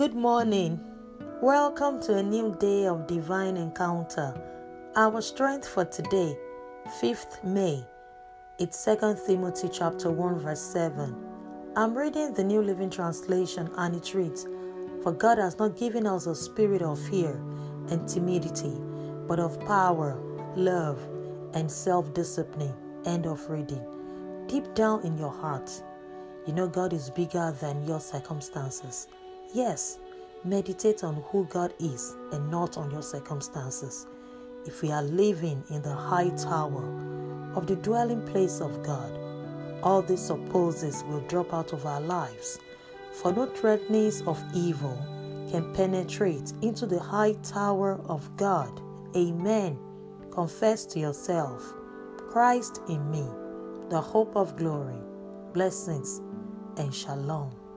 Good morning. Welcome to a new day of divine encounter. Our strength for today, 5th May, it's 2 Timothy chapter 1 verse 7. I'm reading the New Living Translation and it reads, "For God has not given us a spirit of fear and timidity, but of power, love, and self-discipline." End of reading. Deep down in your heart, you know God is bigger than your circumstances. Yes, meditate on who God is and not on your circumstances. If we are living in the high tower of the dwelling place of God, all these opposes will drop out of our lives, for no threatenings of evil can penetrate into the high tower of God. Amen. Confess to yourself, Christ in me, the hope of glory, blessings, and shalom.